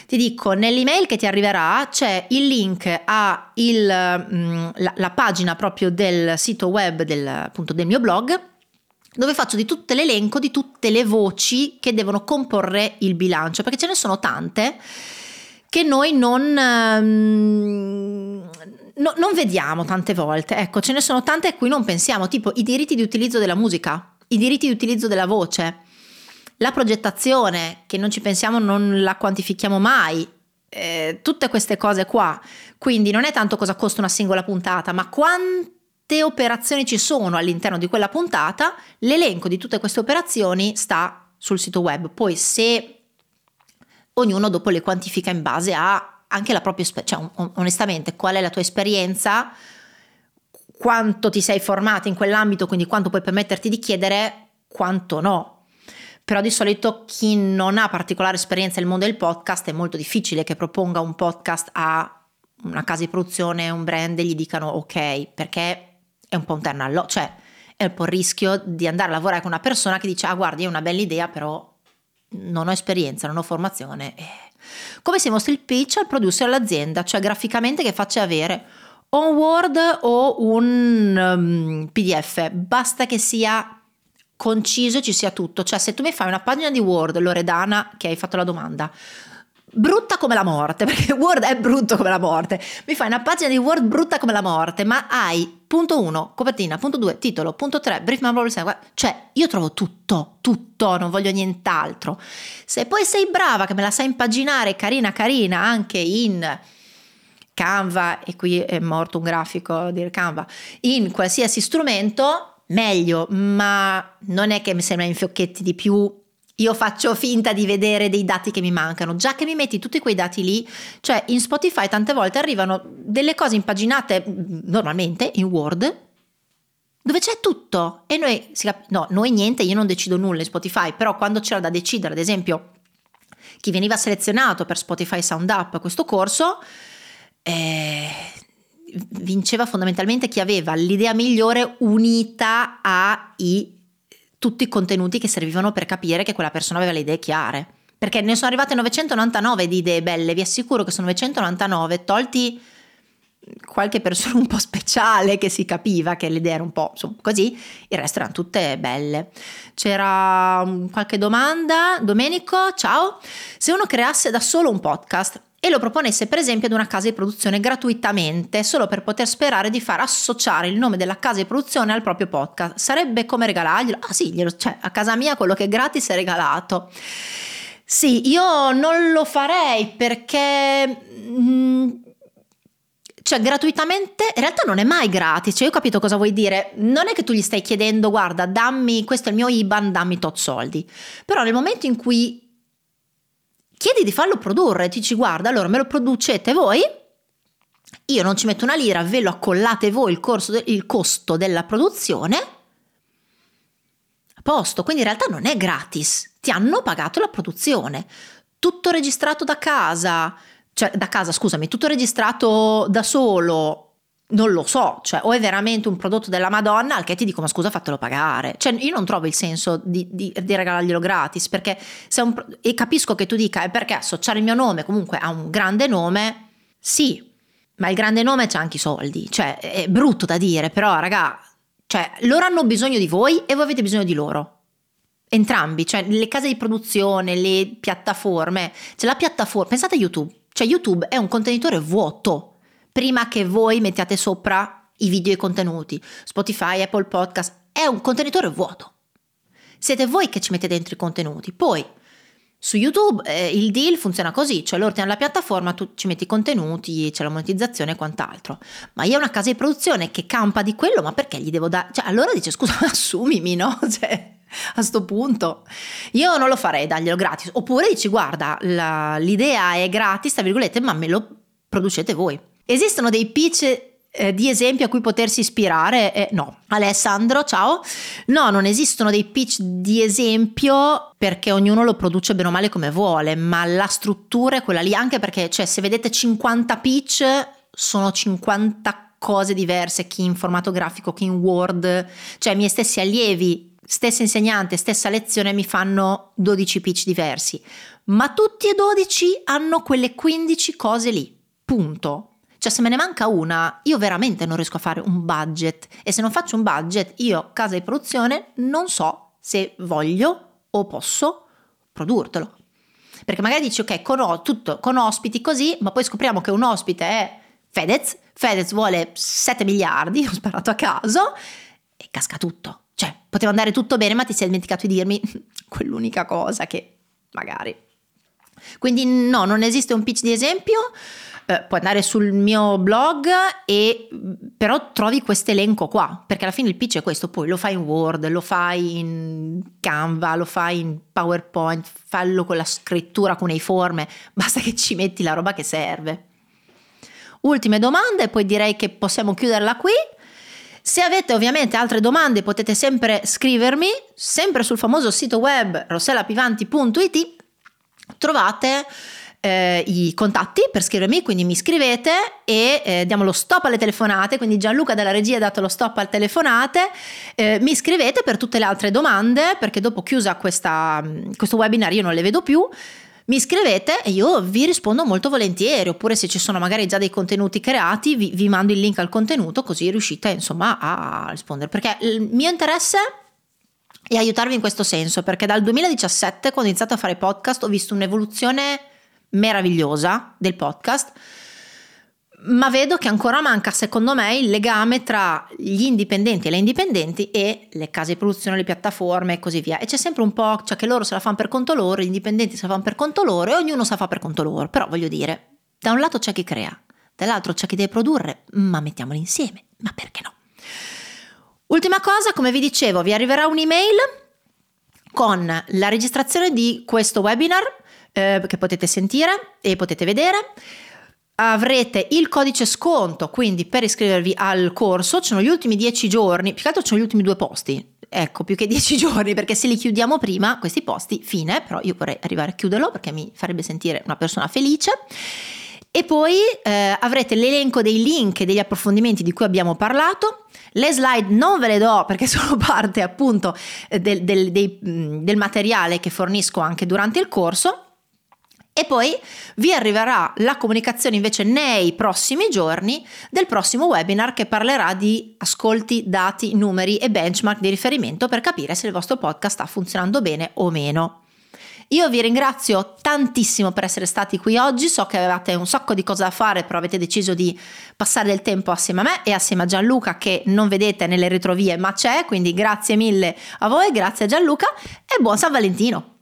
Ti dico, nell'email che ti arriverà c'è il link a la pagina proprio del sito web appunto del mio blog, dove faccio di tutto l'elenco di tutte le voci che devono comporre il bilancio, perché ce ne sono tante che noi non vediamo tante volte. Ecco, ce ne sono tante a cui non pensiamo, tipo i diritti di utilizzo della musica, i diritti di utilizzo della voce, la progettazione, che non ci pensiamo, non la quantifichiamo mai, tutte queste cose qua. Quindi non è tanto cosa costa una singola puntata, ma quante operazioni ci sono all'interno di quella puntata. L'elenco di tutte queste operazioni sta sul sito web. Poi se ognuno dopo le quantifica in base a anche la propria esperienza, cioè onestamente qual è la tua esperienza, quanto ti sei formato in quell'ambito, quindi quanto puoi permetterti di chiedere, quanto no. Però di solito chi non ha particolare esperienza nel mondo del podcast è molto difficile che proponga un podcast a una casa di produzione, un brand, e gli dicano ok, perché è un po' un terno all'occhio, cioè è un po' il rischio di andare a lavorare con una persona che dice ah guardi è una bella idea, però non ho esperienza, non ho formazione. Come si mostra il pitch al producer, all'azienda, cioè graficamente che faccia avere un Word o un PDF, basta che sia conciso e ci sia tutto. Cioè se tu mi fai una pagina di Word, Loredana, che hai fatto la domanda, brutta come la morte, perché Word è brutto come la morte, mi fai una pagina di Word brutta come la morte, ma hai punto 1, copertina, punto 2, titolo, punto 3, brief, cioè io trovo tutto, non voglio nient'altro. Se poi sei brava che me la sai impaginare carina anche in Canva, e qui è morto un grafico di Canva, in qualsiasi strumento meglio, ma non è che mi sembra infiocchetti di più. Io faccio finta di vedere dei dati che mi mancano, già che mi metti tutti quei dati lì, cioè in Spotify tante volte arrivano delle cose impaginate normalmente in Word dove c'è tutto, e noi niente, io non decido nulla in Spotify, però quando c'era da decidere, ad esempio chi veniva selezionato per Spotify Sound Up, questo corso, vinceva fondamentalmente chi aveva l'idea migliore unita ai tutti i contenuti che servivano per capire che quella persona aveva le idee chiare, perché ne sono arrivate 999 di idee belle, vi assicuro che sono 999, tolti qualche persona un po' speciale che si capiva che l'idea era un po' insomma, così, il resto erano tutte belle. C'era qualche domanda, Domenico, ciao, se uno creasse da solo un podcast e lo proponesse per esempio ad una casa di produzione gratuitamente, solo per poter sperare di far associare il nome della casa di produzione al proprio podcast, sarebbe come regalarglielo? Ah sì, cioè, a casa mia quello che è gratis è regalato. Sì, io non lo farei, perché cioè gratuitamente in realtà non è mai gratis, cioè io ho capito cosa vuoi dire, non è che tu gli stai chiedendo guarda dammi, questo è il mio IBAN, dammi tot soldi, però nel momento in cui chiedi di farlo produrre, ti dici guarda allora me lo producete voi, io non ci metto una lira, ve lo accollate voi il costo della produzione, a posto. Quindi in realtà non è gratis, ti hanno pagato la produzione, tutto registrato da casa, cioè da casa scusami, tutto registrato da solo, non lo so, cioè o è veramente un prodotto della Madonna, al che ti dico ma scusa fatelo pagare, cioè io non trovo il senso di regalarglielo gratis, perché se e capisco che tu dica è perché associare il mio nome comunque a un grande nome, sì, ma il grande nome c'ha anche i soldi, cioè è brutto da dire però raga, cioè loro hanno bisogno di voi e voi avete bisogno di loro, entrambi, cioè le case di produzione, le piattaforme, cioè la piattaforma, pensate a YouTube, cioè YouTube è un contenitore vuoto prima che voi mettiate sopra i video e i contenuti. Spotify, Apple Podcast, è un contenitore vuoto. Siete voi che ci mettete dentro i contenuti. Poi su YouTube il deal funziona così, cioè loro ti hanno la piattaforma, tu ci metti i contenuti, c'è la monetizzazione e quant'altro. Ma io ho una casa di produzione che campa di quello, ma perché gli devo dare? Cioè allora dice scusa, assumimi, no? Cioè a sto punto io non lo farei darglielo gratis. Oppure dici guarda, l'idea è gratis, tra virgolette, ma me lo producete voi. Esistono dei pitch di esempio a cui potersi ispirare? No. Alessandro, ciao. No, non esistono dei pitch di esempio perché ognuno lo produce bene o male come vuole, ma la struttura è quella lì, anche perché cioè, se vedete 50 pitch sono 50 cose diverse, chi in formato grafico, chi in Word, cioè miei stessi allievi, stessa insegnante, stessa lezione mi fanno 12 pitch diversi, ma tutti e 12 hanno quelle 15 cose lì, punto. Cioè se me ne manca una io veramente non riesco a fare un budget, e se non faccio un budget io casa di produzione non so se voglio o posso produrtelo, perché magari dici ok tutto con ospiti così, ma poi scopriamo che un ospite è Fedez vuole 7 miliardi, ho sparato a caso e casca tutto, cioè poteva andare tutto bene ma ti sei dimenticato di dirmi quell'unica cosa che magari, quindi no, non esiste un pitch di esempio. Puoi andare sul mio blog e però trovi questo elenco qua, perché alla fine il pitch è questo, poi lo fai in Word, lo fai in Canva, lo fai in PowerPoint, fallo con la scrittura, con le forme, basta che ci metti la roba che serve. Ultime domande, poi direi che possiamo chiuderla qui. Se avete ovviamente altre domande potete sempre scrivermi, sempre sul famoso sito web Rossellapivanti.it trovate i contatti per scrivermi, quindi mi scrivete e diamo lo stop alle telefonate, quindi Gianluca dalla regia ha dato lo stop alle telefonate, mi scrivete per tutte le altre domande, perché dopo chiusa questo webinar io non le vedo più, mi scrivete e io vi rispondo molto volentieri, oppure se ci sono magari già dei contenuti creati vi mando il link al contenuto così riuscite insomma a rispondere, perché il mio interesse è aiutarvi in questo senso, perché dal 2017 quando ho iniziato a fare podcast ho visto un'evoluzione meravigliosa del podcast, ma vedo che ancora manca secondo me il legame tra gli indipendenti e le indipendenti e le case di produzione, le piattaforme e così via, e c'è sempre un po' cioè che loro se la fanno per conto loro, gli indipendenti se la fanno per conto loro e ognuno se la fa per conto loro, però voglio dire da un lato c'è chi crea, dall'altro c'è chi deve produrre, ma mettiamoli insieme, ma perché no? Ultima cosa, come vi dicevo, vi arriverà un'email con la registrazione di questo webinar che potete sentire e potete vedere, avrete il codice sconto, quindi per iscrivervi al corso ci sono gli ultimi 10 giorni, più che altro ci sono gli ultimi 2 posti, ecco, più che 10 giorni, perché se li chiudiamo prima questi posti fine, però io vorrei arrivare a chiuderlo perché mi farebbe sentire una persona felice, e poi avrete l'elenco dei link e degli approfondimenti di cui abbiamo parlato. Le slide non ve le do perché sono parte appunto del materiale che fornisco anche durante il corso. E poi vi arriverà la comunicazione invece nei prossimi giorni del prossimo webinar che parlerà di ascolti, dati, numeri e benchmark di riferimento per capire se il vostro podcast sta funzionando bene o meno. Io vi ringrazio tantissimo per essere stati qui oggi, so che avevate un sacco di cose da fare, però avete deciso di passare del tempo assieme a me e assieme a Gianluca che non vedete nelle retrovie ma c'è, quindi grazie mille a voi, grazie a Gianluca e buon San Valentino!